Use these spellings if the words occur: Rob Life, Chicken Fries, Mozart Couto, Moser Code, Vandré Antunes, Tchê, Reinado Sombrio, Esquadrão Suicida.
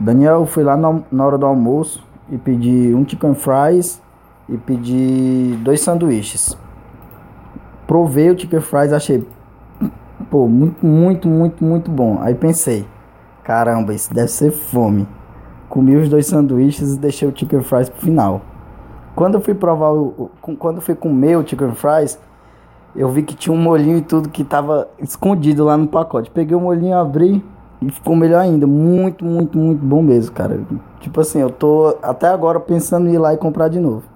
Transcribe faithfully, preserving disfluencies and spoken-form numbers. Daniel, fui lá no, na hora do almoço e pedi um Chicken Fries e pedi dois sanduíches. Provei o Chicken Fries, achei, pô, muito, muito, muito, muito bom. Aí pensei, caramba, isso deve ser fome. Comi os dois sanduíches e deixei o Chicken Fries pro final. Quando eu fui provar, o, quando eu fui comer o Chicken Fries, eu vi que tinha um molhinho e tudo que tava escondido lá no pacote. Peguei o molhinho, abri e ficou melhor ainda. Muito, muito, muito bom mesmo, cara. Tipo assim, eu tô até agora pensando em ir lá e comprar de novo.